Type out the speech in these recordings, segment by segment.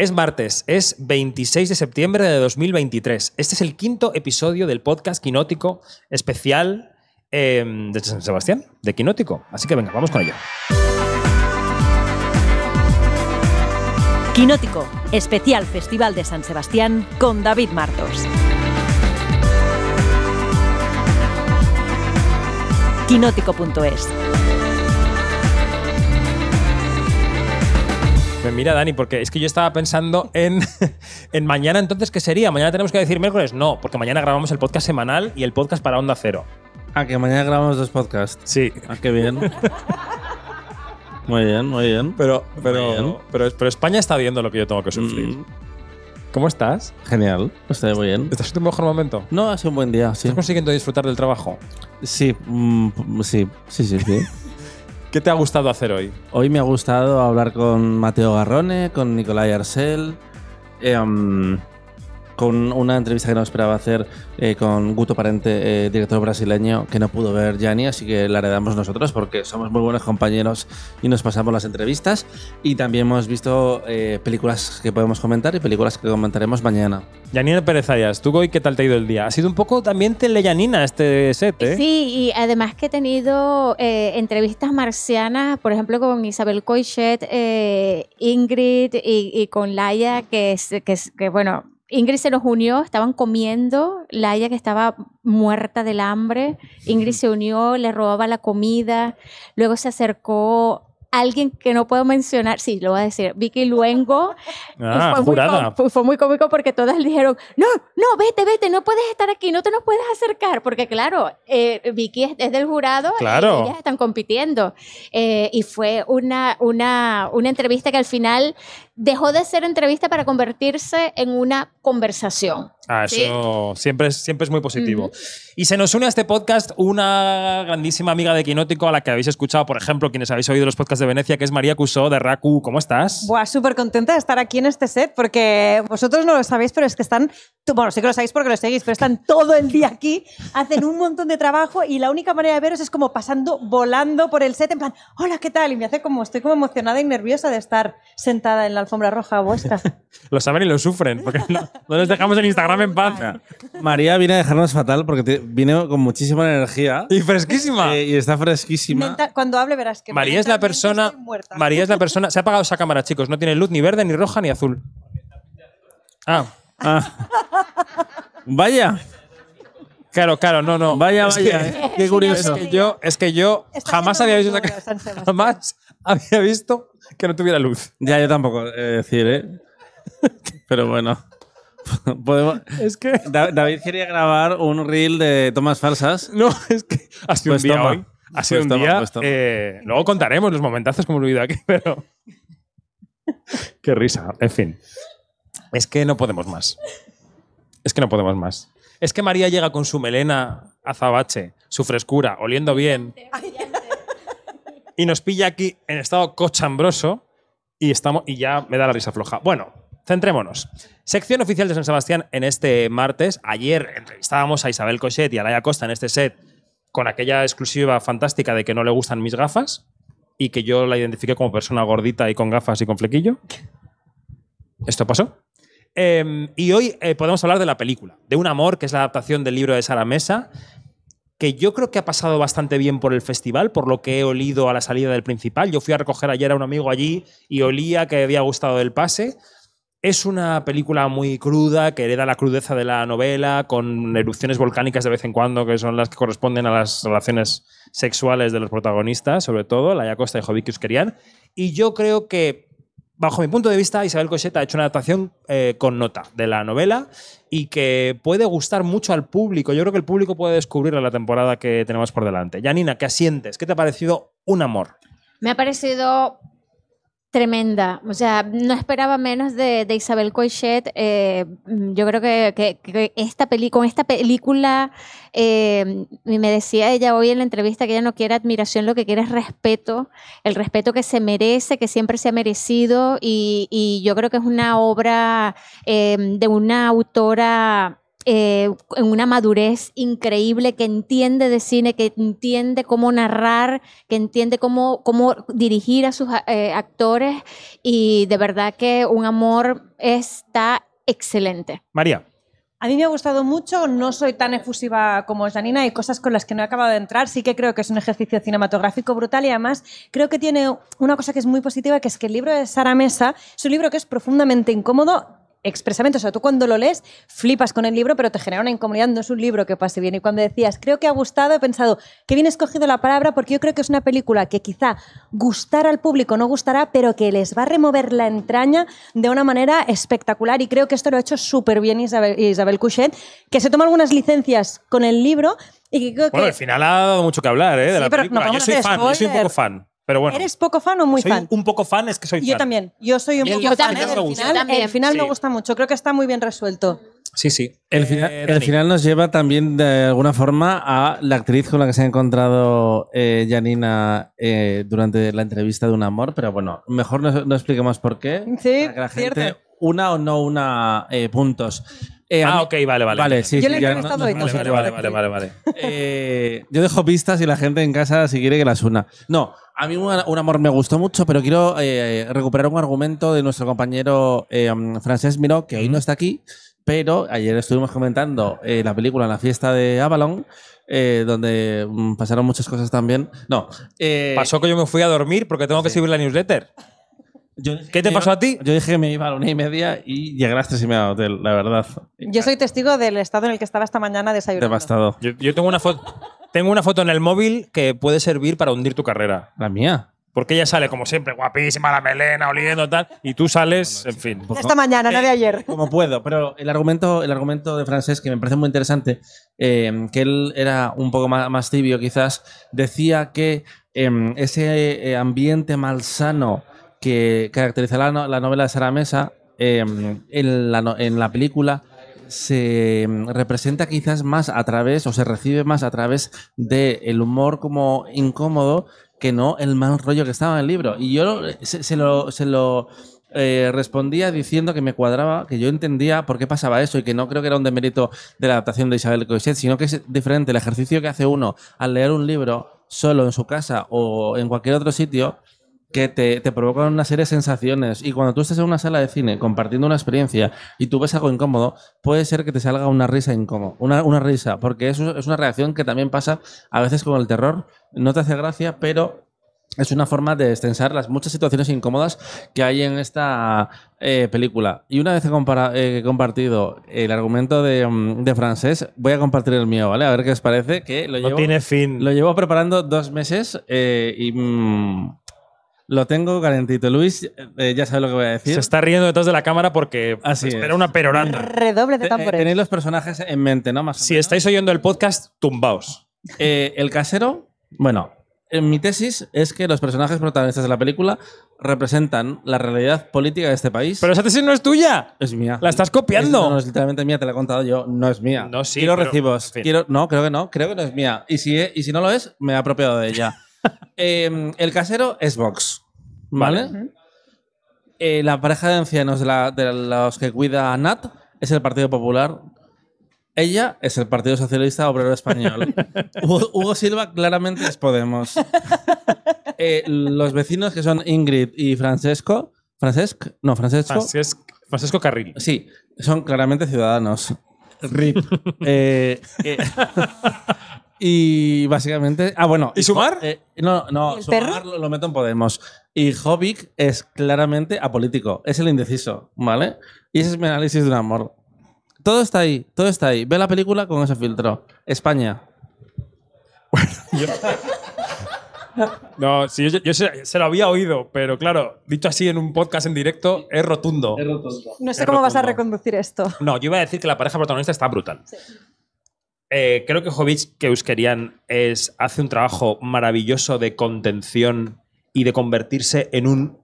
Es martes, es 26 de septiembre de 2023. Este es el quinto episodio del podcast Kinótico especial de San Sebastián, de Kinótico. Así que venga, vamos con ello. Kinótico, especial Festival de San Sebastián con David Martos. Kinótico.es. Mira, Dani, porque es que yo estaba pensando en mañana, entonces, ¿qué sería? ¿Mañana tenemos que decir miércoles? No, porque mañana grabamos el podcast semanal y el podcast para Onda Cero. Ah, que mañana grabamos 2 podcasts. Sí. Ah, qué bien. Muy bien, muy bien. Pero España está viendo lo que yo tengo que sufrir. ¿Cómo estás? Genial, estoy muy bien. ¿Estás en tu mejor momento? No, ha sido un buen día, sí. ¿Estás consiguiendo disfrutar del trabajo? Sí, sí. ¿Qué te ha gustado hacer hoy? Hoy me ha gustado hablar con Mateo Garrone, con Nicolai Arcel, con una entrevista que no esperaba hacer con Guto Parente, director brasileño, que no pudo ver Jani, así que la heredamos nosotros porque somos muy buenos compañeros y nos pasamos las entrevistas. Y también hemos visto películas que podemos comentar y películas que comentaremos mañana. Janina Pérez Arias, ¿tú hoy qué tal te ha ido el día? Ha sido un poco también teleyanina este set, ¿eh? Sí, y además que he tenido entrevistas marcianas, por ejemplo, con Isabel Coixet, Ingrid y con Laia, que bueno, Ingrid se nos unió, estaban comiendo, Laia que estaba muerta del hambre, Ingrid se unió, le robaba la comida, luego se acercó alguien que no puedo mencionar, sí, lo voy a decir, Vicky Luengo. Ah, jurada. Fue muy cómico porque todas dijeron, no, vete, no puedes estar aquí, no te nos puedes acercar, porque claro, Vicky es del jurado, claro. Y ellas están compitiendo. Y fue una entrevista que al final dejó de ser entrevista para convertirse en una conversación. Ah, eso ¿sí? siempre es muy positivo. Uh-huh. Y se nos une a este podcast una grandísima amiga de Kinótico a la que habéis escuchado, por ejemplo, quienes habéis oído los podcasts de Venecia, que es María Cusó de Raku. ¿Cómo estás? Buah, súper contenta de estar aquí en este set, porque vosotros no lo sabéis, pero es que están... Bueno, sí que lo sabéis porque lo seguís, pero están todo el día aquí, hacen un montón de trabajo y la única manera de veros es como pasando, volando por el set, en plan, hola, ¿qué tal? Y me hace como, estoy como emocionada y nerviosa de estar sentada en la alfombra roja vuestra. Lo saben y lo sufren, porque no les dejamos en Instagram en paz. María viene a dejarnos fatal porque vino con muchísima energía. Y fresquísima. Y está fresquísima. Cuando hable verás que... María es la persona... Se ha apagado esa cámara, chicos. No tiene luz ni verde, ni roja, ni azul. Ah. Vaya. Claro, no. Vaya. Qué curioso. Es que yo jamás había visto que no tuviera luz. Ya, yo tampoco, decir, Pero bueno. Podemos. Es que David quería grabar un reel de tomas falsas. No, es que ha sido pues un día hoy. Ha sido pues un día. Luego contaremos los momentazos como lo he vivido aquí, pero qué risa. En fin, es que no podemos más. Es que María llega con su melena azabache, su frescura, oliendo bien, y nos pilla aquí en estado cochambroso y ya me da la risa floja. Bueno. Centrémonos. Sección oficial de San Sebastián en este martes. Ayer entrevistábamos a Isabel Coixet y a Laia Costa en este set con aquella exclusiva fantástica de que no le gustan mis gafas y que yo la identifiqué como persona gordita y con gafas y con flequillo. Esto pasó. Y hoy podemos hablar de la película, de Un amor, que es la adaptación del libro de Sara Mesa, que yo creo que ha pasado bastante bien por el festival, por lo que he olido a la salida del Principal. Yo fui a recoger ayer a un amigo allí y olía que había gustado el pase. Es una película muy cruda, que hereda la crudeza de la novela, con erupciones volcánicas de vez en cuando, que son las que corresponden a las relaciones sexuales de los protagonistas, sobre todo, Laia Costa y Javier Macipe. Y yo creo que, bajo mi punto de vista, Isabel Coixet ha hecho una adaptación con nota de la novela y que puede gustar mucho al público. Yo creo que el público puede descubrirla la temporada que tenemos por delante. Janina, ¿qué asientes? ¿Qué te ha parecido Un amor? Me ha parecido... tremenda, o sea, no esperaba menos de Isabel Coixet. Yo creo que con esta película, me decía ella hoy en la entrevista que ella no quiere admiración, lo que quiere es respeto, el respeto que se merece, que siempre se ha merecido, y yo creo que es una obra de una autora en una madurez increíble, que entiende de cine, que entiende cómo narrar, que entiende cómo dirigir a sus actores, y de verdad que Un amor está excelente. María. A mí me ha gustado mucho, no soy tan efusiva como Janina, hay cosas con las que no he acabado de entrar, sí que creo que es un ejercicio cinematográfico brutal y además creo que tiene una cosa que es muy positiva, que es que el libro de Sara Mesa es un libro que es profundamente incómodo, expresamente, o sea, tú cuando lo lees flipas con el libro, pero te genera una incomodidad, no es un libro que pase bien. Y cuando decías, creo que ha gustado, he pensado, qué bien escogido la palabra, porque yo creo que es una película que quizá gustará al público, no gustará, pero que les va a remover la entraña de una manera espectacular, y creo que esto lo ha hecho súper bien Isabel Coixet, que se toma algunas licencias con el libro y creo que... Bueno, al final ha dado mucho que hablar, ¿eh? De sí, la película. Pero yo soy un poco fan. Pero bueno, ¿eres poco fan o muy fan? Un poco fan, es que soy fan. Yo también. Yo soy un poco fan. El final me gusta mucho. Creo que está muy bien resuelto. Sí, sí. El final nos lleva también de alguna forma a la actriz con la que se ha encontrado Janina durante la entrevista de Un amor. Pero bueno, mejor no expliquemos por qué. Sí, para que la gente cierto. Una o no una puntos. Ok, vale. Vale, sí, yo le he entrevistado hoy. Vale. Yo dejo pistas y la gente en casa, si quiere, que las una. No, a mí un amor me gustó mucho, pero quiero recuperar un argumento de nuestro compañero Francesc Miró, que hoy no está aquí, pero ayer estuvimos comentando la película en la fiesta de Avalon, donde pasaron muchas cosas también. No. Pasó que yo me fui a dormir porque tengo que subir la newsletter. ¿Qué te pasó a ti? Yo dije que me iba a la 1:30 y llegué a las 3:30 al hotel, la verdad. Yo soy testigo del estado en el que estaba esta mañana desayunando. Devastado. Yo tengo una foto en el móvil que puede servir para hundir tu carrera. ¿La mía? Porque ella sale, como siempre, guapísima, la melena, oliendo, tal, y tú sales, en fin. Esta mañana, no de ayer. Como puedo, pero el argumento de Francesc, que me parece muy interesante, que él era un poco más tibio quizás, decía que ese ambiente malsano que caracteriza la novela de Sara Mesa, en la película se representa quizás más a través, o se recibe más a través del humor como incómodo, que no el mal rollo que estaba en el libro. Y yo se lo respondía diciendo que me cuadraba, que yo entendía por qué pasaba eso, y que no creo que era un demérito de la adaptación de Isabel Coixet, sino que es diferente el ejercicio que hace uno al leer un libro solo en su casa o en cualquier otro sitio, que te provocan una serie de sensaciones, y cuando tú estás en una sala de cine compartiendo una experiencia y tú ves algo incómodo, puede ser que te salga una risa incómoda, una risa, porque eso es una reacción que también pasa a veces con el terror, no te hace gracia, pero es una forma de extensar las muchas situaciones incómodas que hay en esta película. Y una vez que he compartido el argumento de Francesc, voy a compartir el mío, ¿vale? A ver qué os parece, que lo llevo, no tiene fin. Lo llevo preparando 2 meses y... Lo tengo calentito. Luis, ya sabe lo que voy a decir. Se está riendo detrás de la cámara porque espera una perorata. Redoble de tambores. Tenéis los personajes en mente, ¿no? Más o menos. Si estáis oyendo el podcast, tumbaos. El casero, bueno, en mi tesis es que los personajes protagonistas de la película representan la realidad política de este país. Pero esa tesis no es tuya. Es mía. La estás copiando. No, es literalmente mía, te la he contado yo. No es mía. No, sí. Quiero recibos. En fin. No, creo que no. Creo que no es mía. Y si no lo es, me he apropiado de ella. El casero es Vox, ¿vale? Uh-huh. La pareja de ancianos de los que cuida a Nat es el Partido Popular. Ella es el Partido Socialista Obrero Español. Hugo Silva claramente es Podemos. Los vecinos, que son Ingrid y Francesco Carril. Sí, son claramente ciudadanos. RIP. Y básicamente... bueno. ¿Y Sumar? No, Sumar lo meto en Podemos. Y Hobbit es claramente apolítico. Es el indeciso, ¿vale? Y ese es mi análisis de Un amor. Todo está ahí. Ve la película con ese filtro. España. Bueno, no, sí, yo se lo había oído, pero claro, dicho así en un podcast en directo, es rotundo. No sé cómo vas a reconducir esto. No, yo iba a decir que la pareja protagonista está brutal. Sí. Creo que Hobbit, que Euskerian hace un trabajo maravilloso de contención y de convertirse en un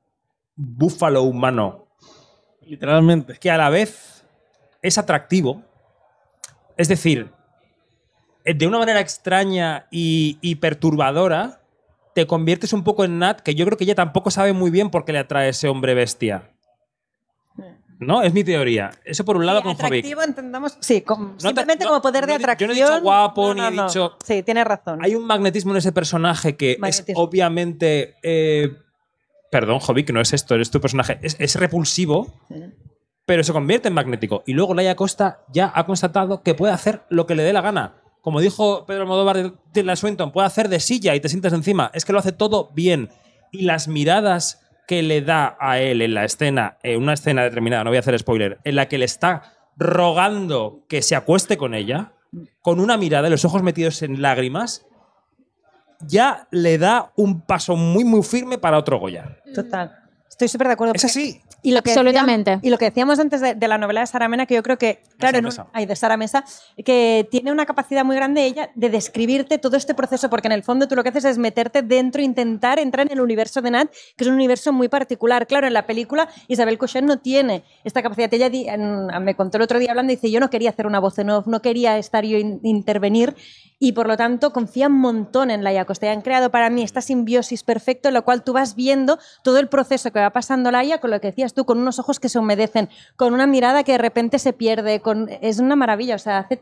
búfalo humano. Literalmente. Que a la vez es atractivo. Es decir, de una manera extraña y perturbadora, te conviertes un poco en Nat, que yo creo que ella tampoco sabe muy bien por qué le atrae ese hombre bestia. No, es mi teoría. Eso por un lado, sí, con Jobbik. Atractivo, entendamos. Sí, simplemente como poder de atracción. Yo no he dicho guapo, ni he dicho. Sí, tienes razón. Hay un magnetismo en ese personaje que es obviamente. Perdón, Jobbik, no es esto, eres tu personaje. Es repulsivo, sí, pero se convierte en magnético. Y luego Laia Costa ya ha constatado que puede hacer lo que le dé la gana. Como dijo Pedro Almodóvar de La Swinton, puede hacer de silla y te sientas encima. Es que lo hace todo bien. Y las miradas que le da a él en la escena, en una escena determinada, no voy a hacer spoiler, en la que le está rogando que se acueste con ella, con una mirada y los ojos metidos en lágrimas, ya le da un paso muy, muy firme para otro Goya. Total. Estoy súper de acuerdo. Es así. Y lo absolutamente. Y lo que decíamos antes de la novela de Sara Mesa, que yo creo que, claro, de Sara Mesa, que tiene una capacidad muy grande ella de describirte todo este proceso, porque en el fondo tú lo que haces es meterte dentro, intentar entrar en el universo de Nat, que es un universo muy particular. Claro, en la película Isabel Coixet no tiene esta capacidad. Ella me contó el otro día hablando, dice, yo no quería hacer una voz en off, no quería estar yo intervenir, y por lo tanto confía un montón en Laia Costa. Han creado para mí esta simbiosis perfecta, en la cual tú vas viendo todo el proceso que va pasando Laia, con lo que decías tú, con unos ojos que se humedecen, con una mirada que de repente se pierde, es una maravilla, o sea, hace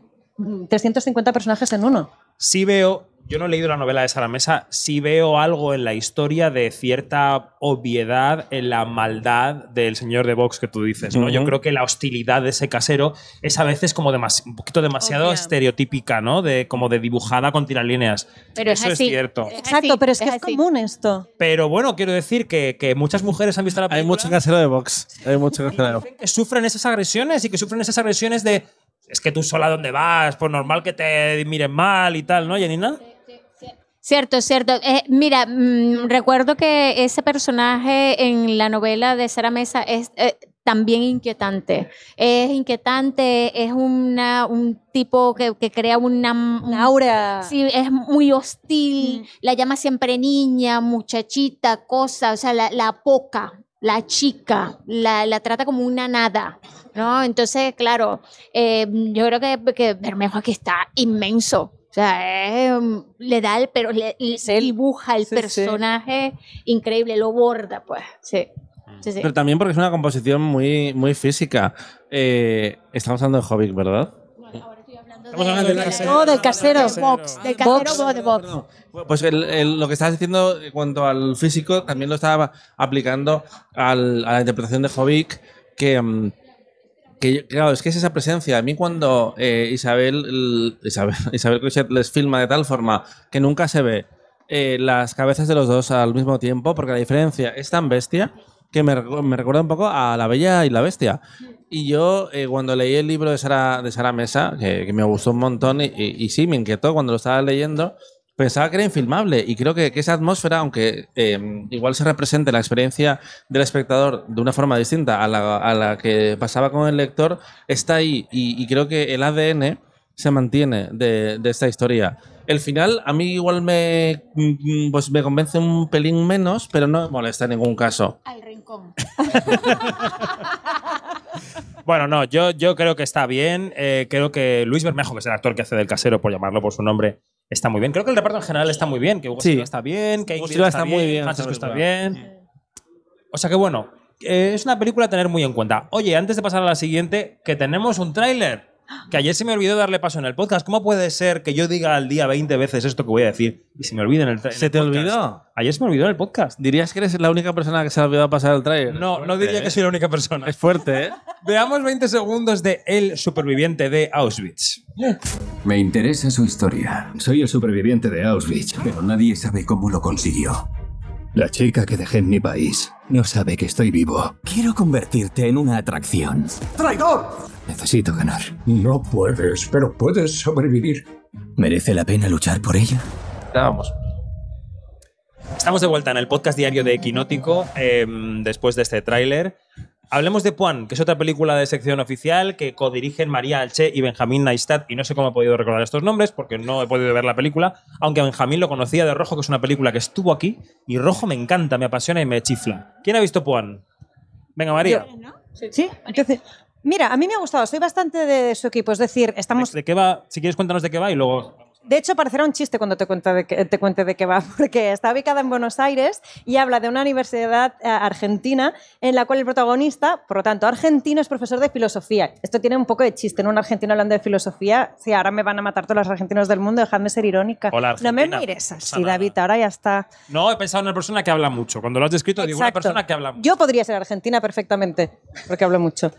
350 personajes en uno. Sí veo, yo no he leído la novela de Sara Mesa, sí veo algo en la historia de cierta obviedad en la maldad del señor de Vox que tú dices, ¿no? Uh-huh. Yo creo que la hostilidad de ese casero es a veces como un poquito demasiado estereotípica, ¿no? Como de dibujada con tiralíneas. Pero eso es cierto. Exacto, pero es que es común esto. Pero bueno, quiero decir que muchas mujeres han visto la película. Hay mucho casero de Vox. Hay mucho casero. Que sufren esas agresiones y que sufren esas agresiones de... Es que tú sola, ¿dónde vas? Pues normal que te miren mal y tal, ¿no, Janina? Cierto. Mira, recuerdo que ese personaje en la novela de Sara Mesa es también inquietante. Es inquietante, es un tipo que crea una aura. Sí, es muy hostil, la llama siempre niña, muchachita, cosa, o sea, la poca. La chica, la trata como una nada, ¿no? Entonces, claro, yo creo que Bermejo aquí está inmenso. O sea, le da el... pero le dibuja el personaje increíble, lo borda, pues. Sí. Pero también porque es una composición muy, muy física. Estamos hablando de Hobbit, ¿verdad? Del casero. Del casero. Bueno, pues lo que estabas diciendo en cuanto al físico también lo estaba aplicando a la interpretación de Jobbik, que claro, es que es esa presencia. A mí cuando Isabel Coixet les filma de tal forma que nunca se ve las cabezas de los dos al mismo tiempo, porque la diferencia es tan bestia que me recuerda un poco a La Bella y la Bestia. Y yo, cuando leí el libro de Sara Mesa, que me gustó un montón y sí, me inquietó cuando lo estaba leyendo, pensaba que era infilmable. Y creo que esa atmósfera, aunque igual se represente la experiencia del espectador de una forma distinta a la que pasaba con el lector, está ahí. Y creo que el ADN se mantiene de esta historia. El final a mí igual me convence un pelín menos, pero no me molesta en ningún caso. Al rincón. Bueno, no, yo creo que está bien. Creo que Luis Bermejo, que es el actor que hace del casero, por llamarlo por su nombre, está muy bien. Creo que el reparto en general está muy bien, que Hugo Silva está bien, que Hugo Silva está muy bien, Francesco está bien. O sea que bueno, es una película a tener muy en cuenta. Oye, antes de pasar a la siguiente, que tenemos un tráiler. Que ayer se me olvidó darle paso en el podcast. ¿Cómo puede ser que yo diga al día 20 veces esto que voy a decir y se me olvide en el tráiler? ¿Se te olvidó? Ayer se me olvidó en el podcast. ¿Dirías que eres la única persona que se ha olvidado pasar el tráiler? No, no diría que soy la única persona. Es fuerte, ¿eh? Veamos 20 segundos de El Superviviente de Auschwitz. Me interesa su historia. Soy el superviviente de Auschwitz, pero nadie sabe cómo lo consiguió. La chica que dejé en mi país no sabe que estoy vivo. Quiero convertirte en una atracción. ¡Traidor! Necesito ganar. No puedes, pero puedes sobrevivir. ¿Merece la pena luchar por ella? Vamos. Estamos de vuelta en el podcast diario de Kinótico, después de este tráiler. Hablemos de Puan, que es otra película de sección oficial que codirigen María Alché y Benjamín Neistat, y no sé cómo he podido recordar estos nombres porque no he podido ver la película, aunque Benjamín lo conocía de Rojo, que es una película que estuvo aquí, y Rojo me encanta, me apasiona y me chifla. ¿Quién ha visto Puan? Venga, María. Yo, ¿no? Sí, entonces... Mira, a mí me ha gustado, soy bastante de su equipo, es decir, estamos... ¿De qué va? Si quieres, cuéntanos de qué va y luego... De hecho, parecerá un chiste cuando te cuente de qué va, porque está ubicada en Buenos Aires y habla de una universidad argentina en la cual el protagonista, por lo tanto, argentino, es profesor de filosofía. Esto tiene un poco de chiste, ¿no? Un argentino hablando de filosofía. Sí, ahora me van a matar todos los argentinos del mundo, dejadme ser irónica. Hola, no me mires así, David, ahora ya está. No, he pensado en una persona que habla mucho. Cuando lo has descrito, exacto, digo una persona que habla mucho. Yo podría ser argentina perfectamente, porque hablo mucho.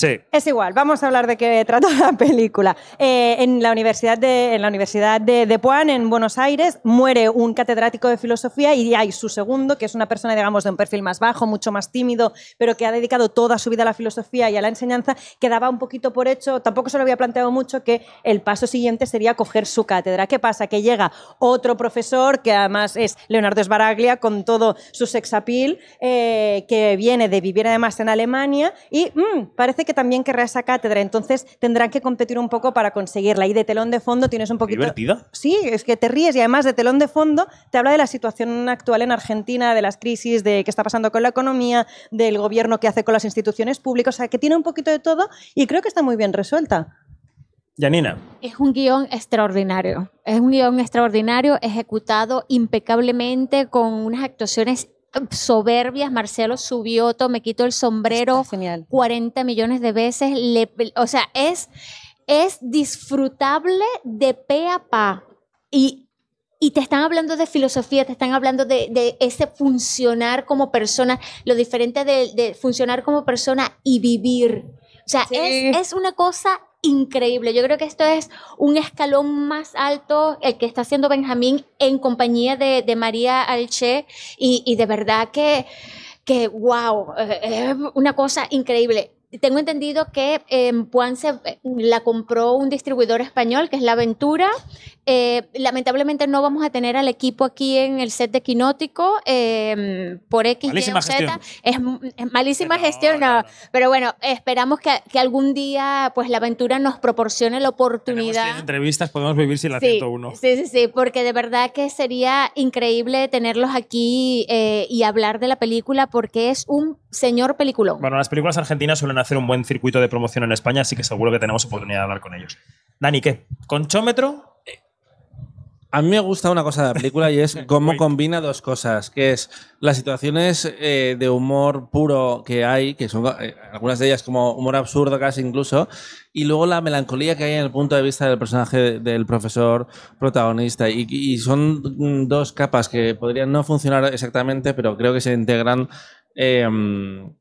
Sí. Es igual, vamos a hablar de qué trata la película. En la Universidad de Puan, en Buenos Aires, muere un catedrático de filosofía y hay su segundo, que es una persona, digamos, de un perfil más bajo, mucho más tímido, pero que ha dedicado toda su vida a la filosofía y a la enseñanza, que daba un poquito por hecho, tampoco se lo había planteado mucho, que el paso siguiente sería coger su cátedra. ¿Qué pasa? Que llega otro profesor, que además es Leonardo Sbaraglia, con todo su sex appeal, que viene de vivir además en Alemania y parece que también querrá esa cátedra, entonces tendrán que competir un poco para conseguirla. Y de telón de fondo tienes un poquito... ¿Divertida? Sí, es que te ríes y además de telón de fondo te habla de la situación actual en Argentina, de las crisis, de qué está pasando con la economía, del gobierno, qué hace con las instituciones públicas, o sea, que tiene un poquito de todo y creo que está muy bien resuelta. Janina. Es un guión extraordinario. Es un guión extraordinario, ejecutado impecablemente con unas actuaciones soberbias. Marcelo Subiotto, me quito el sombrero 40 millones de veces, o sea, es disfrutable de pe a pa y te están hablando de filosofía, te están hablando de ese funcionar como persona, lo diferente de funcionar como persona y vivir, o sea, sí. Es una cosa increíble. Yo creo que esto es un escalón más alto el que está haciendo Benjamín en compañía de María Alché y de verdad que wow, es una cosa increíble. Tengo entendido que Puan la compró un distribuidor español, que es La Aventura. Lamentablemente no vamos a tener al equipo aquí en el set de Kinótico por X, Y o Z. Es malísima gestión. No. Pero bueno, esperamos que algún día pues La Aventura nos proporcione la oportunidad. En entrevistas podemos vivir sin la 101. Sí, porque de verdad que sería increíble tenerlos aquí y hablar de la película, porque es un señor peliculón. Bueno, las películas argentinas suelen hacer un buen circuito de promoción en España, así que seguro que tenemos oportunidad de hablar con ellos. Dani, ¿qué? ¿Conchómetro? A mí me gusta una cosa de la película y es cómo combina dos cosas, que es las situaciones de humor puro que hay, que son algunas de ellas como humor absurdo casi incluso, y luego la melancolía que hay en el punto de vista del personaje del profesor protagonista. Y son dos capas que podrían no funcionar exactamente, pero creo que se integran de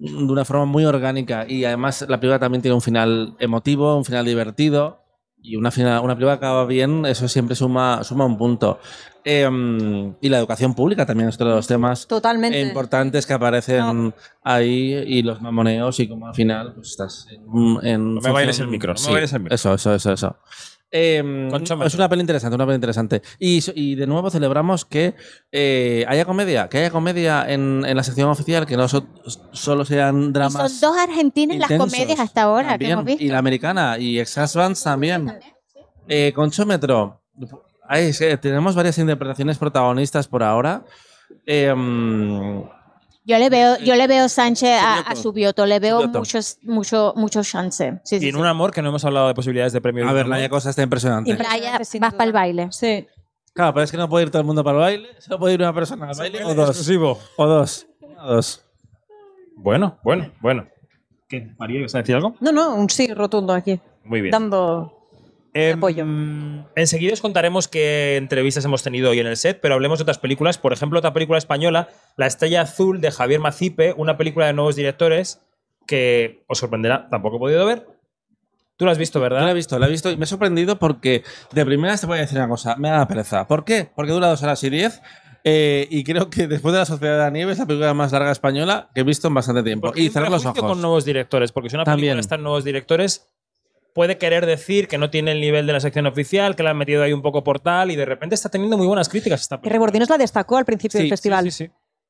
una forma muy orgánica. Y además la película también tiene un final emotivo, un final divertido, y una película que acaba bien, eso siempre suma un punto. Y la educación pública también es otro de los temas totalmente importantes que aparecen ahí, y los mamoneos y como al final pues estás en no me bailes el micro. Sí, eso. Es una peli interesante. Y de nuevo celebramos que haya comedia en la sección oficial, que no solo sean dramas. Y son dos argentinas intensos, las comedias hasta ahora también, que hemos visto. Y la americana, y Ex-Husbands también. Sí. Conchómetro. Tenemos varias interpretaciones protagonistas por ahora. Yo le veo Sánchez a Subiotto, le veo mucho chance. Sí, y en Un amor, que no hemos hablado de posibilidades de premio. A ver, Laia Costa está impresionante. Y Laia, vas para el baile. Sí. Claro, pero es que no puede ir todo el mundo para el baile, solo puede ir una persona al baile o dos. Exclusivo. O dos. Bueno. ¿Qué, María, vas a decir algo? No, un sí rotundo aquí. Muy bien. Dando... apoyo. Enseguida os contaremos qué entrevistas hemos tenido hoy en el set, pero hablemos de otras películas. Por ejemplo, otra película española, La Estrella Azul, de Javier Macipe, una película de nuevos directores que os sorprenderá, tampoco he podido ver. Tú la has visto, ¿verdad? La he visto y me he sorprendido porque de primeras te voy a decir una cosa, me da pereza. ¿Por qué? Porque dura 2 horas y 10 y creo que después de La Sociedad de la Nieve es la película más larga española que he visto en bastante tiempo. Porque y cerrar los ojos. Con nuevos directores, porque si una película está en nuevos directores... puede querer decir que no tiene el nivel de la sección oficial, que la han metido ahí un poco por tal, y de repente está teniendo muy buenas críticas esta película. Que Rebordinos la destacó al principio del festival. Sí.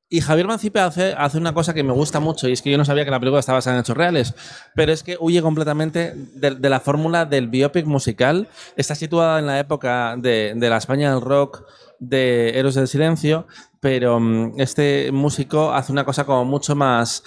Y Javier Mancipe hace una cosa que me gusta mucho, y es que yo no sabía que la película estaba basada en hechos reales, pero es que huye completamente de la fórmula del biopic musical. Está situada en la época de la España del rock, de Héroes del Silencio, pero este músico hace una cosa como mucho más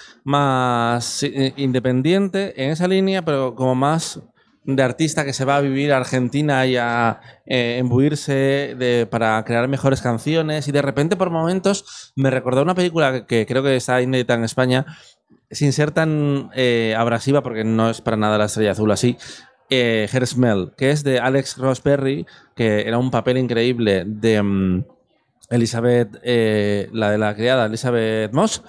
independiente en esa línea, pero como más... de artista que se va a vivir a Argentina y a embuirse para crear mejores canciones, y de repente por momentos me recordó una película que creo que está inédita en España, sin ser tan abrasiva, porque no es para nada La Estrella Azul así, Her Smell, que es de Alex Ross Perry, que era un papel increíble de Elizabeth, la de la criada, Elizabeth Moss.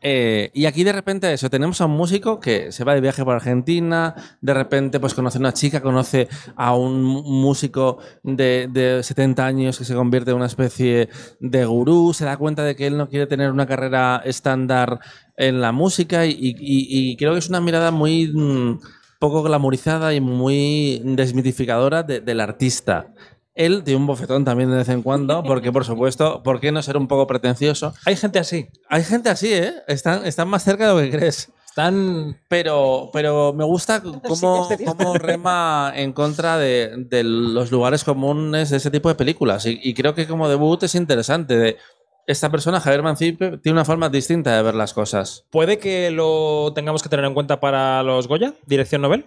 Y aquí de repente eso, tenemos a un músico que se va de viaje por Argentina, de repente pues conoce a una chica, conoce a un músico de 70 años que se convierte en una especie de gurú, se da cuenta de que él no quiere tener una carrera estándar en la música y creo que es una mirada muy poco glamorizada y muy desmitificadora del artista. Él tiene un bofetón también de vez en cuando, porque por supuesto, ¿por qué no ser un poco pretencioso? Hay gente así. Hay gente así, ¿eh? Están más cerca de lo que crees. Pero me gusta cómo rema en contra de los lugares comunes de ese tipo de películas. Y creo que como debut es interesante. Esta persona, Javier Macipe, tiene una forma distinta de ver las cosas. ¿Puede que lo tengamos que tener en cuenta para los Goya, dirección Nobel?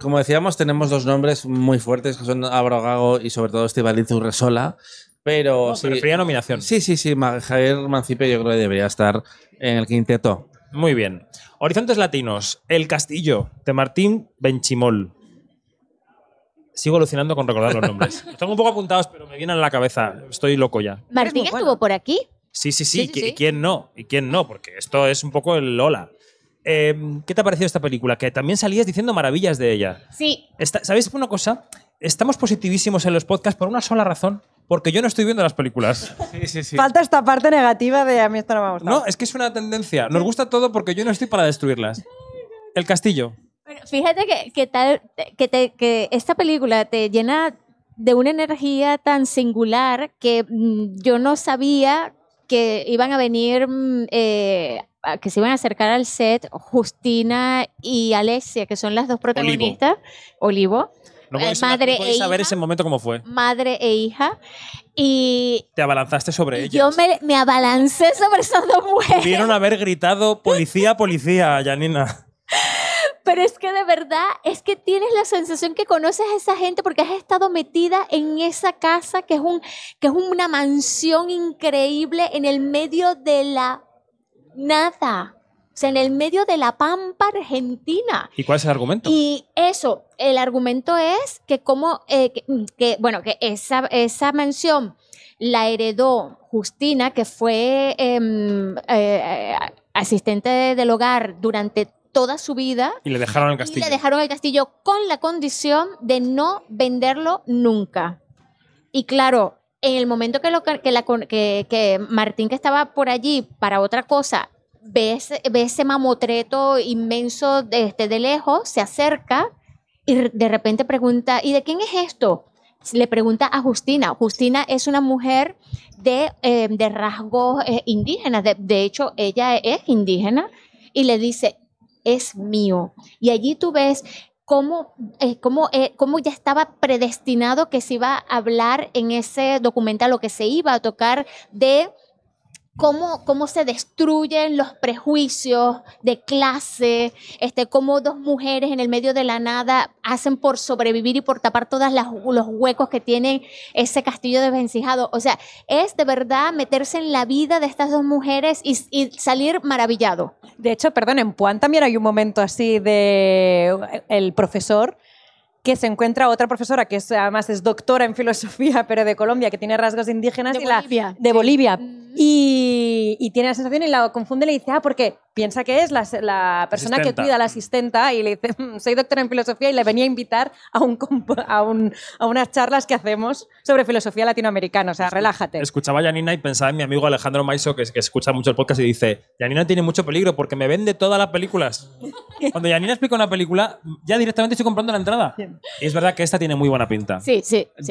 Como decíamos, tenemos dos nombres muy fuertes, que son Abrogago y sobre todo Estíbaliz Urresola, pero... No, sí, pero fría nominación. Sí, Javier Macipe yo creo que debería estar en el quinteto. Muy bien. Horizontes Latinos, El Castillo, de Martín Benchimol. Sigo alucinando con recordar los nombres. Los tengo un poco apuntados, pero me vienen a la cabeza. Estoy loco ya. ¿Martín estuvo por aquí? Sí. ¿Y quién no? Porque esto es un poco el hola. ¿Qué te ha parecido esta película? Que también salías diciendo maravillas de ella. Sí. ¿Sabéis una cosa? Estamos positivísimos en los podcasts por una sola razón. Porque yo no estoy viendo las películas. Sí. Falta esta parte negativa de a mí esto no me ha gustado. No, es que es una tendencia. Nos gusta todo porque yo no estoy para destruirlas. El Castillo. Pero fíjate que esta película te llena de una energía tan singular que yo no sabía que iban a venir... que se iban a acercar al set Justina y Alessia, que son las dos protagonistas. Olivo. Madre e hija. Saber ese momento cómo fue. Madre e hija. Y te abalanzaste sobre ellas. Yo me abalancé sobre esas dos mujeres. Pudieron haber gritado policía, policía, Janina. Pero es que de verdad, es que tienes la sensación que conoces a esa gente porque has estado metida en esa casa que es una mansión increíble en el medio de la... nada. O sea, en el medio de la pampa argentina. ¿Y cuál es el argumento? Y eso, el argumento es que como que esa mansión la heredó Justina, que fue asistente del hogar durante toda su vida. Y le dejaron el castillo. Y le dejaron el castillo con la condición de no venderlo nunca. Y claro... En el momento que Martín, que estaba por allí para otra cosa, ve ese mamotreto inmenso de lejos, se acerca y de repente pregunta, ¿y de quién es esto? Le pregunta a Justina. Justina es una mujer de rasgos indígenas. De hecho, ella es indígena y le dice, es mío. Y allí tú ves... Cómo ya estaba predestinado que se iba a hablar en ese documental, lo que se iba a tocar de cómo se destruyen los prejuicios de clase, cómo dos mujeres en el medio de la nada hacen por sobrevivir y por tapar todos los huecos que tienen ese castillo desvencijado. O sea, es de verdad meterse en la vida de estas dos mujeres y salir maravillado. De hecho, en Puan también hay un momento así de el profesor que se encuentra otra profesora que además es doctora en filosofía, pero de Colombia, que tiene rasgos indígenas. De Bolivia. Y tiene la sensación y la confunde y le dice, porque piensa que es la persona asistenta. Que cuida a la asistenta y le dice, soy doctora en filosofía y le venía a invitar a unas charlas que hacemos sobre filosofía latinoamericana. O sea, relájate. Escuchaba a Janina y pensaba en mi amigo Alejandro Maiso, que escucha mucho el podcast y dice, Janina tiene mucho peligro porque me vende todas las películas. Cuando Janina explica una película, ya directamente estoy comprando la entrada. Sí. Y es verdad que esta tiene muy buena pinta. Sí.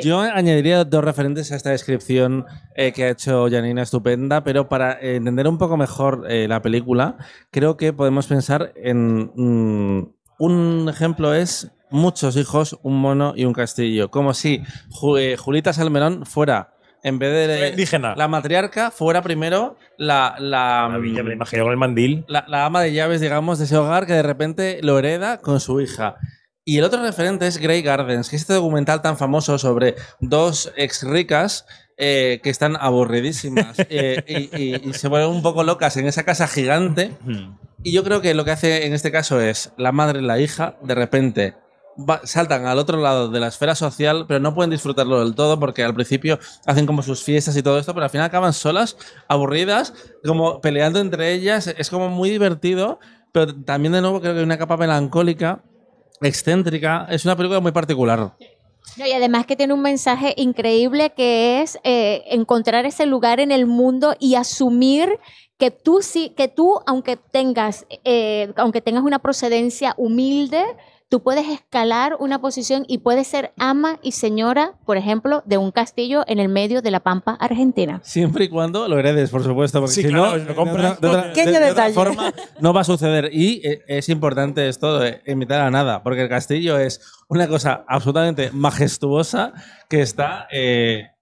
Yo añadiría dos referentes a esta descripción que ha hecho Janina, estupenda, pero para entender un poco mejor la película, creo que podemos pensar en... un ejemplo es Muchos hijos, un mono y un castillo. Como si Julita Salmerón fuera, en vez de indígena, la matriarca, fuera primero la me imagino con el mandil. La ama de llaves, digamos, de ese hogar que de repente lo hereda con su hija. Y el otro referente es Grey Gardens, que es este documental tan famoso sobre dos ex ricas que están aburridísimas y se ponen un poco locas en esa casa gigante. Y yo creo que lo que hace en este caso es la madre y la hija, de repente saltan al otro lado de la esfera social, pero no pueden disfrutarlo del todo porque al principio hacen como sus fiestas y todo esto, pero al final acaban solas, aburridas, como peleando entre ellas. Es como muy divertido, pero también de nuevo creo que hay una capa melancólica, excéntrica. Es una película muy particular. No, y además que tiene un mensaje increíble que es encontrar ese lugar en el mundo y asumir que tú sí, que tú aunque tengas una procedencia humilde, tú puedes escalar una posición y puedes ser ama y señora, por ejemplo, de un castillo en el medio de la pampa argentina. Siempre y cuando lo heredes, por supuesto, porque sí, si claro, no, lo compras de otra forma no va a suceder. Y es importante esto de imitar a nada, porque el castillo es una cosa absolutamente majestuosa que está...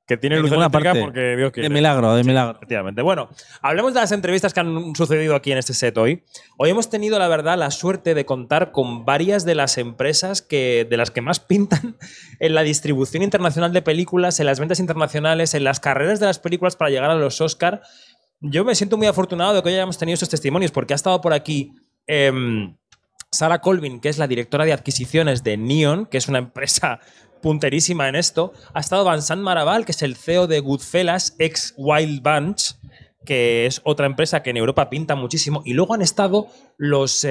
Que tiene luz eléctrica porque Dios quiere. De milagro. Efectivamente. Bueno, hablemos de las entrevistas que han sucedido aquí en este set hoy. Hoy hemos tenido, la verdad, la suerte de contar con varias de las empresas de las que más pintan en la distribución internacional de películas, en las ventas internacionales, en las carreras de las películas para llegar a los Oscar. Yo me siento muy afortunado de que hoy hayamos tenido estos testimonios, porque ha estado por aquí... Sara Colvin, que es la directora de adquisiciones de Neon, que es una empresa punterísima en esto. Ha estado Vincent Maraval, que es el CEO de Goodfellas, ex Wild Bunch, que es otra empresa que en Europa pinta muchísimo. Y luego han estado los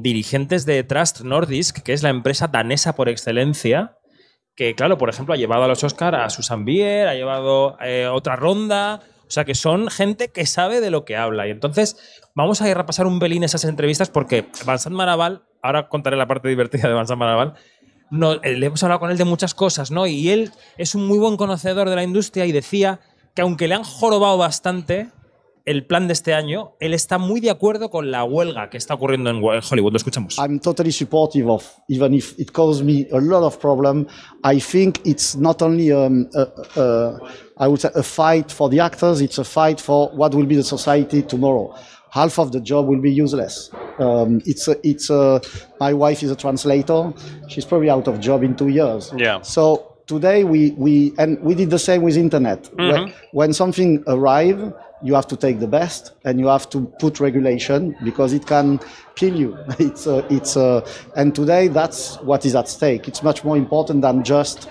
dirigentes de Trust Nordisk, que es la empresa danesa por excelencia, que, claro, por ejemplo, ha llevado a los Oscar a Susan Bier, ha llevado otra ronda... O sea, que son gente que sabe de lo que habla. Y entonces vamos a ir a repasar un pelín esas entrevistas porque Vincent Maraval, ahora contaré la parte divertida de Vincent Maraval, le hemos hablado con él de muchas cosas, ¿no? Y él es un muy buen conocedor de la industria y decía que aunque le han jorobado bastante el plan de este año, él está muy de acuerdo con la huelga que está ocurriendo en Hollywood. Lo escuchamos. I'm totally supportive of, even if it causes me a lot of problem. I think it's not only I would say a fight for the actors, it's a fight for what will be the society tomorrow. Half of the job will be useless. My wife is a translator. She's probably out of job in 2 years. Yeah. So today we did the same with internet. Mm-hmm. When something arrives, you have to take the best and you have to put regulation because it can kill you. And today that's what is at stake. It's much more important than just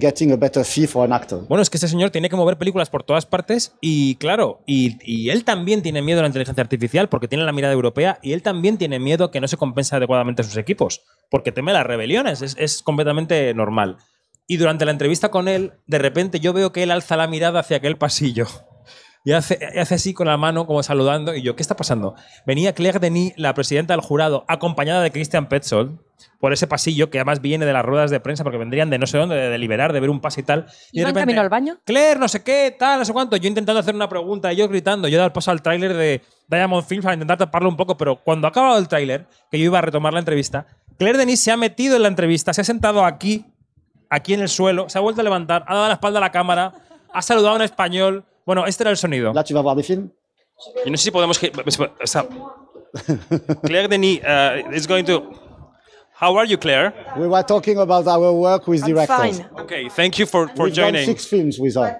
getting a better fee for an actor. Bueno, es que este señor tiene que mover películas por todas partes y claro, y él también tiene miedo a la inteligencia artificial porque tiene la mirada europea y él también tiene miedo que no se compense adecuadamente a sus equipos porque teme las rebeliones, es completamente normal. Y durante la entrevista con él, de repente yo veo que él alza la mirada hacia aquel pasillo. Y hace así con la mano, como saludando. Y yo, ¿qué está pasando? Venía Claire Denis, la presidenta del jurado, acompañada de Christian Petzold, por ese pasillo que además viene de las ruedas de prensa, porque vendrían de no sé dónde, de deliberar, de ver un pase y tal. Y de repente, camino al baño. Claire, no sé qué, tal, no sé cuánto. Yo intentando hacer una pregunta, ellos gritando. Yo daba el paso al tráiler de Diamond Films para intentar taparlo un poco, pero cuando ha acabado el tráiler, que yo iba a retomar la entrevista, Claire Denis se ha metido en la entrevista, se ha sentado aquí en el suelo, se ha vuelto a levantar, ha dado la espalda a la cámara, ha saludado en español. Bueno, este era el sonido. ¿La chiva va de film? Yo no sé si podemos... Claire Denis is going to... How are you, Claire? We were talking about our work with directors. I'm fine. Okay, thank you for joining. We've done 6 films with her.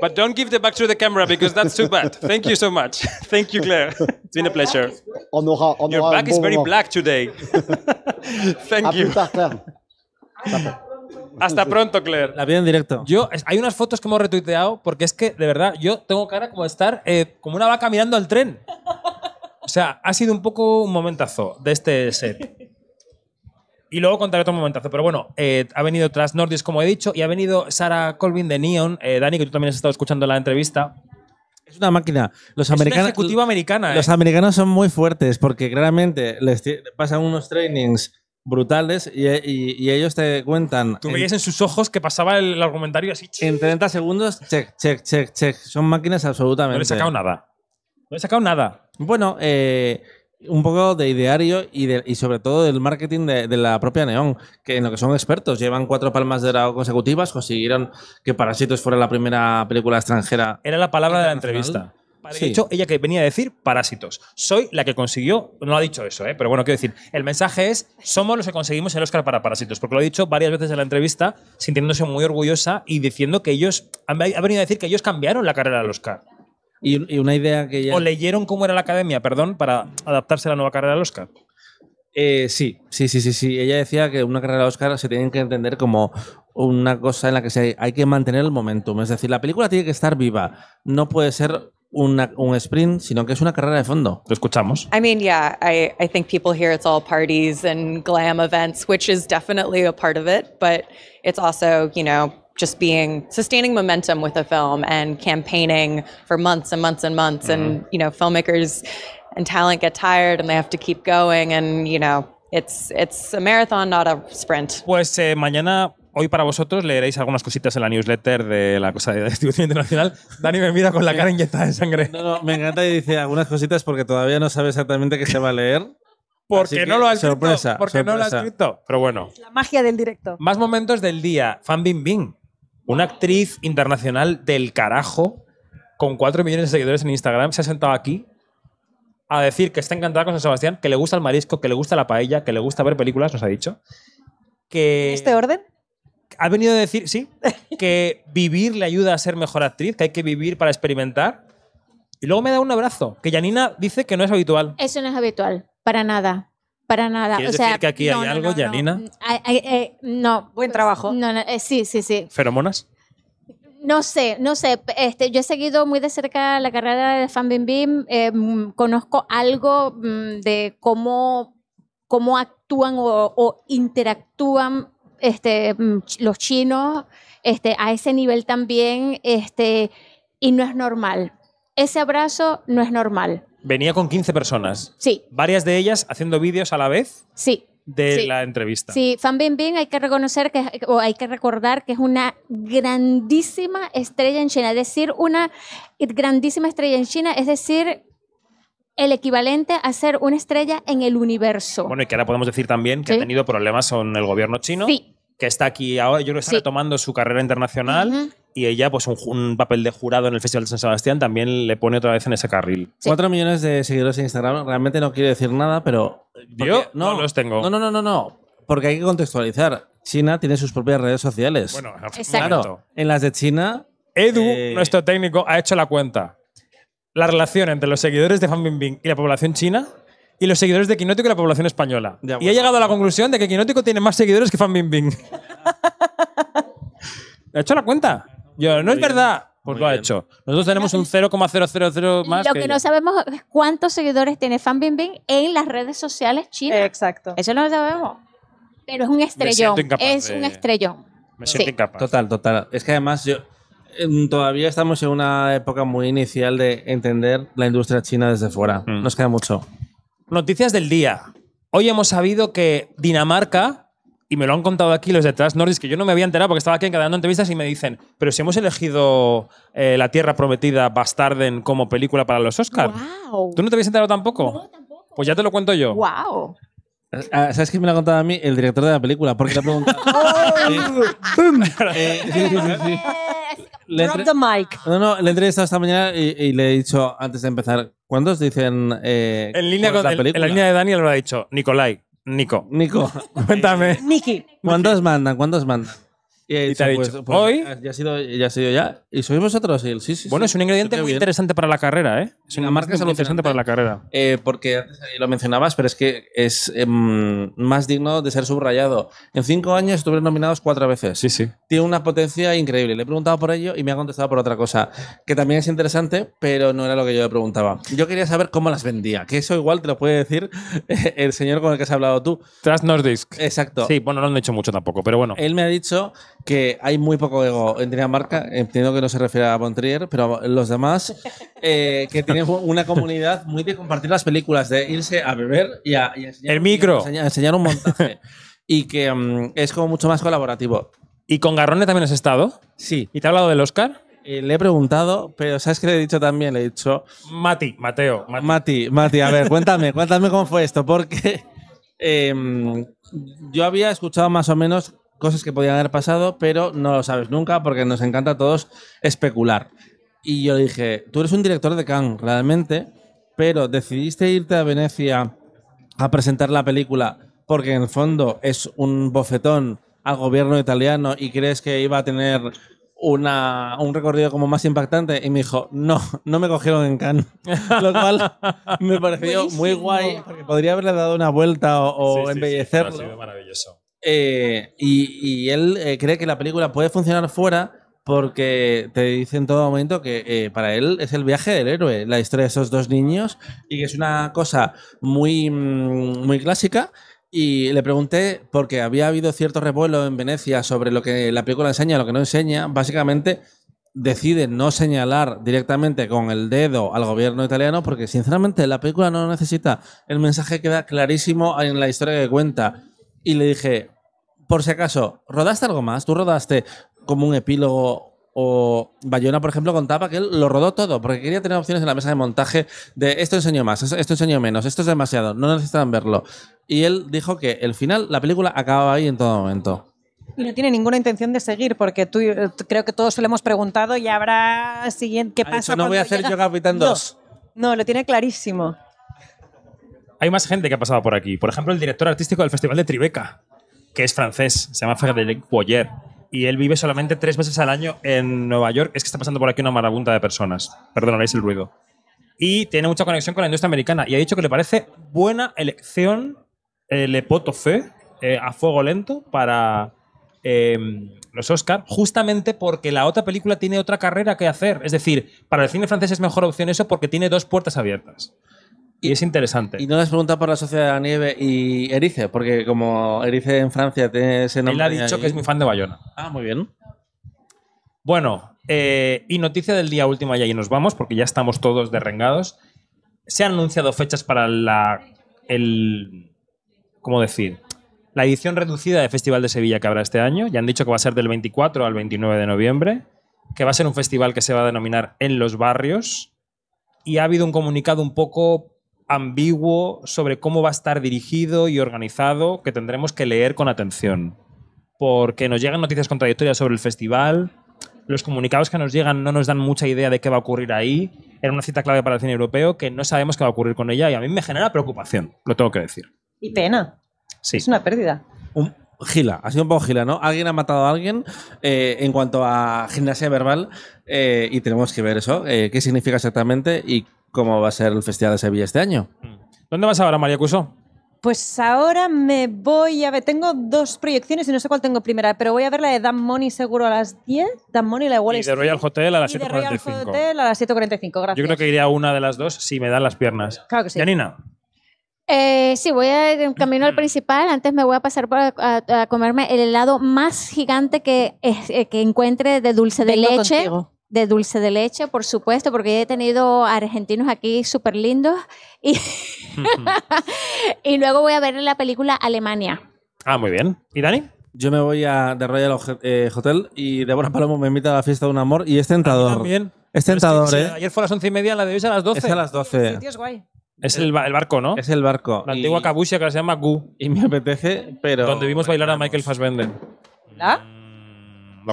But don't give the back to the camera because that's too bad. Thank you so much. Thank you, Claire. It's been a pleasure. Your back is very black today. Thank you. Hasta pronto, Claire. La vi en directo. Hay unas fotos que hemos retuiteado porque es que, de verdad, yo tengo cara como de estar como una vaca mirando al tren. O sea, ha sido un poco un momentazo de este set. Y luego contaré otro momentazo. Pero bueno, ha venido Trust Nordisk, como he dicho, y ha venido Sara Colvin de Neon. Dani, que tú también has estado escuchando la entrevista. Es una máquina. Es una ejecutiva americana. Los americanos son muy fuertes porque claramente les pasan unos trainings brutales y ellos te cuentan. Tú veías en sus ojos que pasaba el argumentario así. En 30 segundos, check, check, check, check. Son máquinas absolutamente. No he sacado nada. Bueno, un poco de ideario y sobre todo del marketing de la propia Neon, que en lo que son expertos. Llevan 4 palmas de oro consecutivas, consiguieron que Parásitos fuera la primera película extranjera. Era la palabra de la entrevista. De hecho, ella que venía a decir parásitos. Soy la que consiguió, no ha dicho eso, pero bueno, quiero decir, el mensaje es, somos los que conseguimos el Oscar para Parásitos, porque lo ha dicho varias veces en la entrevista, sintiéndose muy orgullosa y diciendo que ellos, ha venido a decir que ellos cambiaron la carrera del Oscar. Y una idea que ya... O leyeron cómo era la academia, perdón, para adaptarse a la nueva carrera del Oscar. Sí. Ella decía que una carrera de Oscar se tiene que entender como una cosa en la que hay que mantener el momentum. Es decir, la película tiene que estar viva. No puede ser un sprint, sino que es una carrera de fondo. Lo escuchamos. I mean, yeah, I think people hear it's all parties and glam events, which is definitely a part of it, but it's also, you know, just being sustaining momentum with a film and campaigning for months and months and months, and you know, filmmakers and talent get tired and they have to keep going, and you know, it's a marathon, not a sprint. Pues mañana, hoy para vosotros, leeréis algunas cositas en la newsletter de la cosa de la distribución internacional. Dani me mira con la cara inyectada de sangre. No, me encanta, y dice algunas cositas porque todavía no sabe exactamente qué se va a leer. Porque no lo ha escrito. Porque no lo ha escrito. Pero bueno. La magia del directo. Más momentos del día. Fan Bingbing, una actriz internacional del carajo con 4 millones de seguidores en Instagram, se ha sentado aquí a decir que está encantada con San Sebastián, que le gusta el marisco, que le gusta la paella, que le gusta ver películas, nos ha dicho. Que ¿en este orden? Ha venido a decir, sí, que vivir le ayuda a ser mejor actriz, que hay que vivir para experimentar. Y luego me da un abrazo, que Janina dice que no es habitual. Eso no es habitual, para nada. Para nada. ¿Quieres decir que aquí hay algo, Janina? No. Buen trabajo. No, sí. ¿Feromonas? No sé. Yo he seguido muy de cerca la carrera de Fan Bingbing. Conozco algo de cómo actúan o interactúan los chinos a ese nivel también, y no es normal. Ese abrazo no es normal. Venía con 15 personas. Sí. Varias de ellas haciendo vídeos a la vez. Sí. De la entrevista. Sí, Fan Bingbing hay que reconocer o hay que recordar que es una grandísima estrella en China. Es decir, una grandísima estrella en China, es decir, el equivalente a ser una estrella en el universo. Bueno, y que ahora podemos decir también que ha tenido problemas con el gobierno chino. Sí. Que está aquí ahora, yo creo que está retomando su carrera internacional. Uh-huh. Y ella, pues un papel de jurado en el Festival de San Sebastián también le pone otra vez en ese carril. 4 millones de seguidores en Instagram realmente no quiere decir nada, pero... Yo no los tengo. No. Porque hay que contextualizar. China tiene sus propias redes sociales. Bueno, exacto. Claro, en las de China... Edu, nuestro técnico, ha hecho la cuenta. La relación entre los seguidores de Fan Bingbing y la población china... Y los seguidores de Kinótico y la población española. Ya, bueno. Y he llegado a la conclusión de que Kinótico tiene más seguidores que Fan Bingbing. ¿Ha hecho la cuenta? Yo, no es verdad. Pues lo ha hecho. Nosotros tenemos un 0,000 más. Lo que no sabemos es cuántos seguidores tiene Fan Bingbing en las redes sociales chinas. Exacto. Eso no lo sabemos. Pero es un estrellón. Un estrellón. Me siento incapaz. Total. Es que además yo... Todavía estamos en una época muy inicial de entender la industria china desde fuera. Nos queda mucho. Noticias del día. Hoy hemos sabido que Dinamarca, y me lo han contado aquí los de Trust Nordisk, que yo no me había enterado porque estaba aquí encadenando entrevistas y me dicen, pero si hemos elegido La Tierra Prometida, Bastarden, como película para los Oscars. Wow. ¿Tú no te habías enterado tampoco? No, tampoco. Pues ya te lo cuento yo. Wow. ¿Sabes quién me lo ha contado a mí? El director de la película, porque le ha preguntado. Drop the mic. No, le he entrevistado esta mañana y le he dicho antes de empezar, ¿cuántos dicen en la línea de Daniel lo ha dicho Nicolai, Nico, cuéntame. Niki. ¿Cuántos mandan? Y he dicho, pues, hoy ya ha sido, y sois vosotros. Y él, sí. Bueno, es un ingrediente muy interesante para la carrera, ¿eh? Es una marca que es algo interesante para la carrera. Porque antes lo mencionabas, pero es que es más digno de ser subrayado. En 5 años estuvieron nominados 4 veces. Sí. Tiene una potencia increíble. Le he preguntado por ello y me ha contestado por otra cosa, que también es interesante, pero no era lo que yo le preguntaba. Yo quería saber cómo las vendía, que eso igual te lo puede decir el señor con el que has hablado tú. Trust Nordisk. Exacto. Sí, bueno, no han dicho mucho tampoco, pero bueno. Él me ha dicho que hay muy poco ego en Dinamarca, entiendo que no se refiere a Bontrier, pero los demás, que tienen una comunidad muy de compartir las películas, de irse a beber y a enseñar, el micro. A enseñar un montaje. Y que es como mucho más colaborativo. ¿Y con Garrone también has estado? Sí. ¿Y te ha hablado del Oscar? Le he preguntado, pero ¿sabes qué le he dicho también? Le he dicho... Mati, a ver, cuéntame cómo fue esto, porque yo había escuchado más o menos cosas que podían haber pasado, pero no lo sabes nunca porque nos encanta a todos especular. Y yo le dije, tú eres un director de Cannes, realmente, pero decidiste irte a Venecia a presentar la película porque en el fondo es un bofetón al gobierno italiano y crees que iba a tener un recorrido como más impactante. Y me dijo, no me cogieron en Cannes. Lo cual me pareció buenísimo, muy guay, porque podría haberle dado una vuelta o embellecerlo. Sí, ha sido maravilloso. Y él cree que la película puede funcionar fuera, porque te dice en todo momento que para él es el viaje del héroe, la historia de esos dos niños, y que es una cosa muy, muy clásica. Y le pregunté, porque había habido cierto revuelo en Venecia sobre lo que la película enseña y lo que no enseña. Básicamente decide no señalar directamente con el dedo al gobierno italiano, porque sinceramente la película no lo necesita. El mensaje queda clarísimo en la historia que cuenta. Y le dije, por si acaso, ¿rodaste algo más? ¿Tú rodaste como un epílogo? O Bayona, por ejemplo, contaba que él lo rodó todo porque quería tener opciones en la mesa de montaje de esto enseño más, esto enseño menos, esto es demasiado, no necesitan verlo. Y él dijo que el final, la película acababa ahí en todo momento. Y no tiene ninguna intención de seguir, porque tú, creo que todos se lo hemos preguntado y habrá siguiente. ¿Qué pasa? No voy a hacer llega... yo Capitán 2. No, lo tiene clarísimo. Hay más gente que ha pasado por aquí. Por ejemplo, el director artístico del Festival de Tribeca, que es francés, se llama Frédéric Boyer. Y él vive solamente 3 veces al año en Nueva York. Es que está pasando por aquí una marabunta de personas. Perdonaréis el ruido. Y tiene mucha conexión con la industria americana. Y ha dicho que le parece buena elección Le Pot au Feu, a fuego lento, para los Oscar, justamente porque la otra película tiene otra carrera que hacer. Es decir, para el cine francés es mejor opción eso porque tiene 2 puertas abiertas. Y es interesante. Y no les pregunta por La Sociedad de la Nieve y Erice, porque como Erice en Francia tiene ese nombre. Él ha dicho que es muy fan de Bayona. Ah, muy bien. Bueno, y noticia del día último, y ahí nos vamos, porque ya estamos todos derrengados. Se han anunciado fechas para la edición reducida del Festival de Sevilla que habrá este año. Ya han dicho que va a ser del 24 al 29 de noviembre, que va a ser un festival que se va a denominar En los Barrios. Y ha habido un comunicado un poco ambiguo sobre cómo va a estar dirigido y organizado, que tendremos que leer con atención, porque nos llegan noticias contradictorias sobre el festival. Los comunicados que nos llegan no nos dan mucha idea de qué va a ocurrir ahí. Era una cita clave para el cine europeo que no sabemos qué va a ocurrir con ella, y a mí me genera preocupación, lo tengo que decir. Y pena. Sí. Es una pérdida. Gila, ha sido un poco gila, ¿no? Alguien ha matado a alguien en cuanto a gimnasia verbal, y tenemos que ver eso, qué significa exactamente y cómo va a ser el Festival de Sevilla este año. ¿Dónde vas ahora, María Cusó? Pues ahora me voy a ver, tengo 2 proyecciones y no sé cuál tengo primera, pero voy a ver la de Dan Money seguro a las 10, Dan Money, la de Wall Street. Y de Royal Hotel a las 7:45. Royal Hotel a las 7:45, gracias. Yo creo que iré a una de las dos si me dan las piernas. Claro que sí. Janina. Sí, voy a camino al principal. Antes me voy a pasar a comerme el helado más gigante que encuentre de dulce de leche. Contigo. De dulce de leche, por supuesto, porque he tenido argentinos aquí súper lindos. Y, y luego voy a ver la película Alemania. Ah, muy bien. ¿Y Dani? Yo me voy a The Royal Hotel y Débora Palomo me invita a la fiesta de un amor y es tentador. También. Es tentador, es que, Ayer fue a las 11:30, la de hoy es a las 12. Es a las 12. El sitio es guay. Es el barco, ¿no? Es el barco. La antigua Kabushia, que se llama Gu. Y me apetece, pero... Donde vimos bailar a Michael Fassbender. ¿La?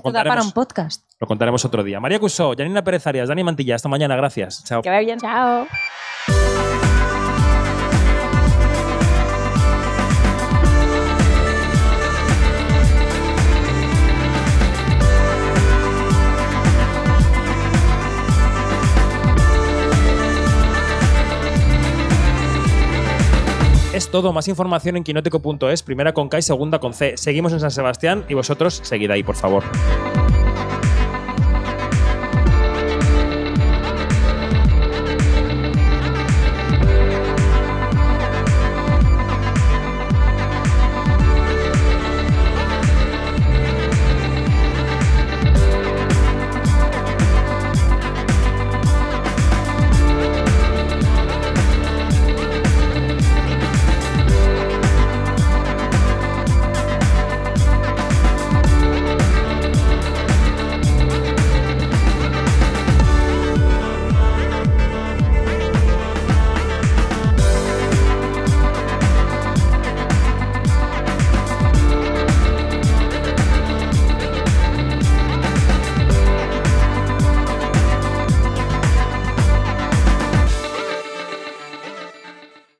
Para un podcast. Lo contaremos otro día. María Cusó, Janina Pérez Arias, Dani Mantilla. Hasta mañana, gracias. Chao. Que vaya bien. Chao. Es todo. Más información en kinótico.es, primera con K y segunda con C. Seguimos en San Sebastián y vosotros seguid ahí, por favor.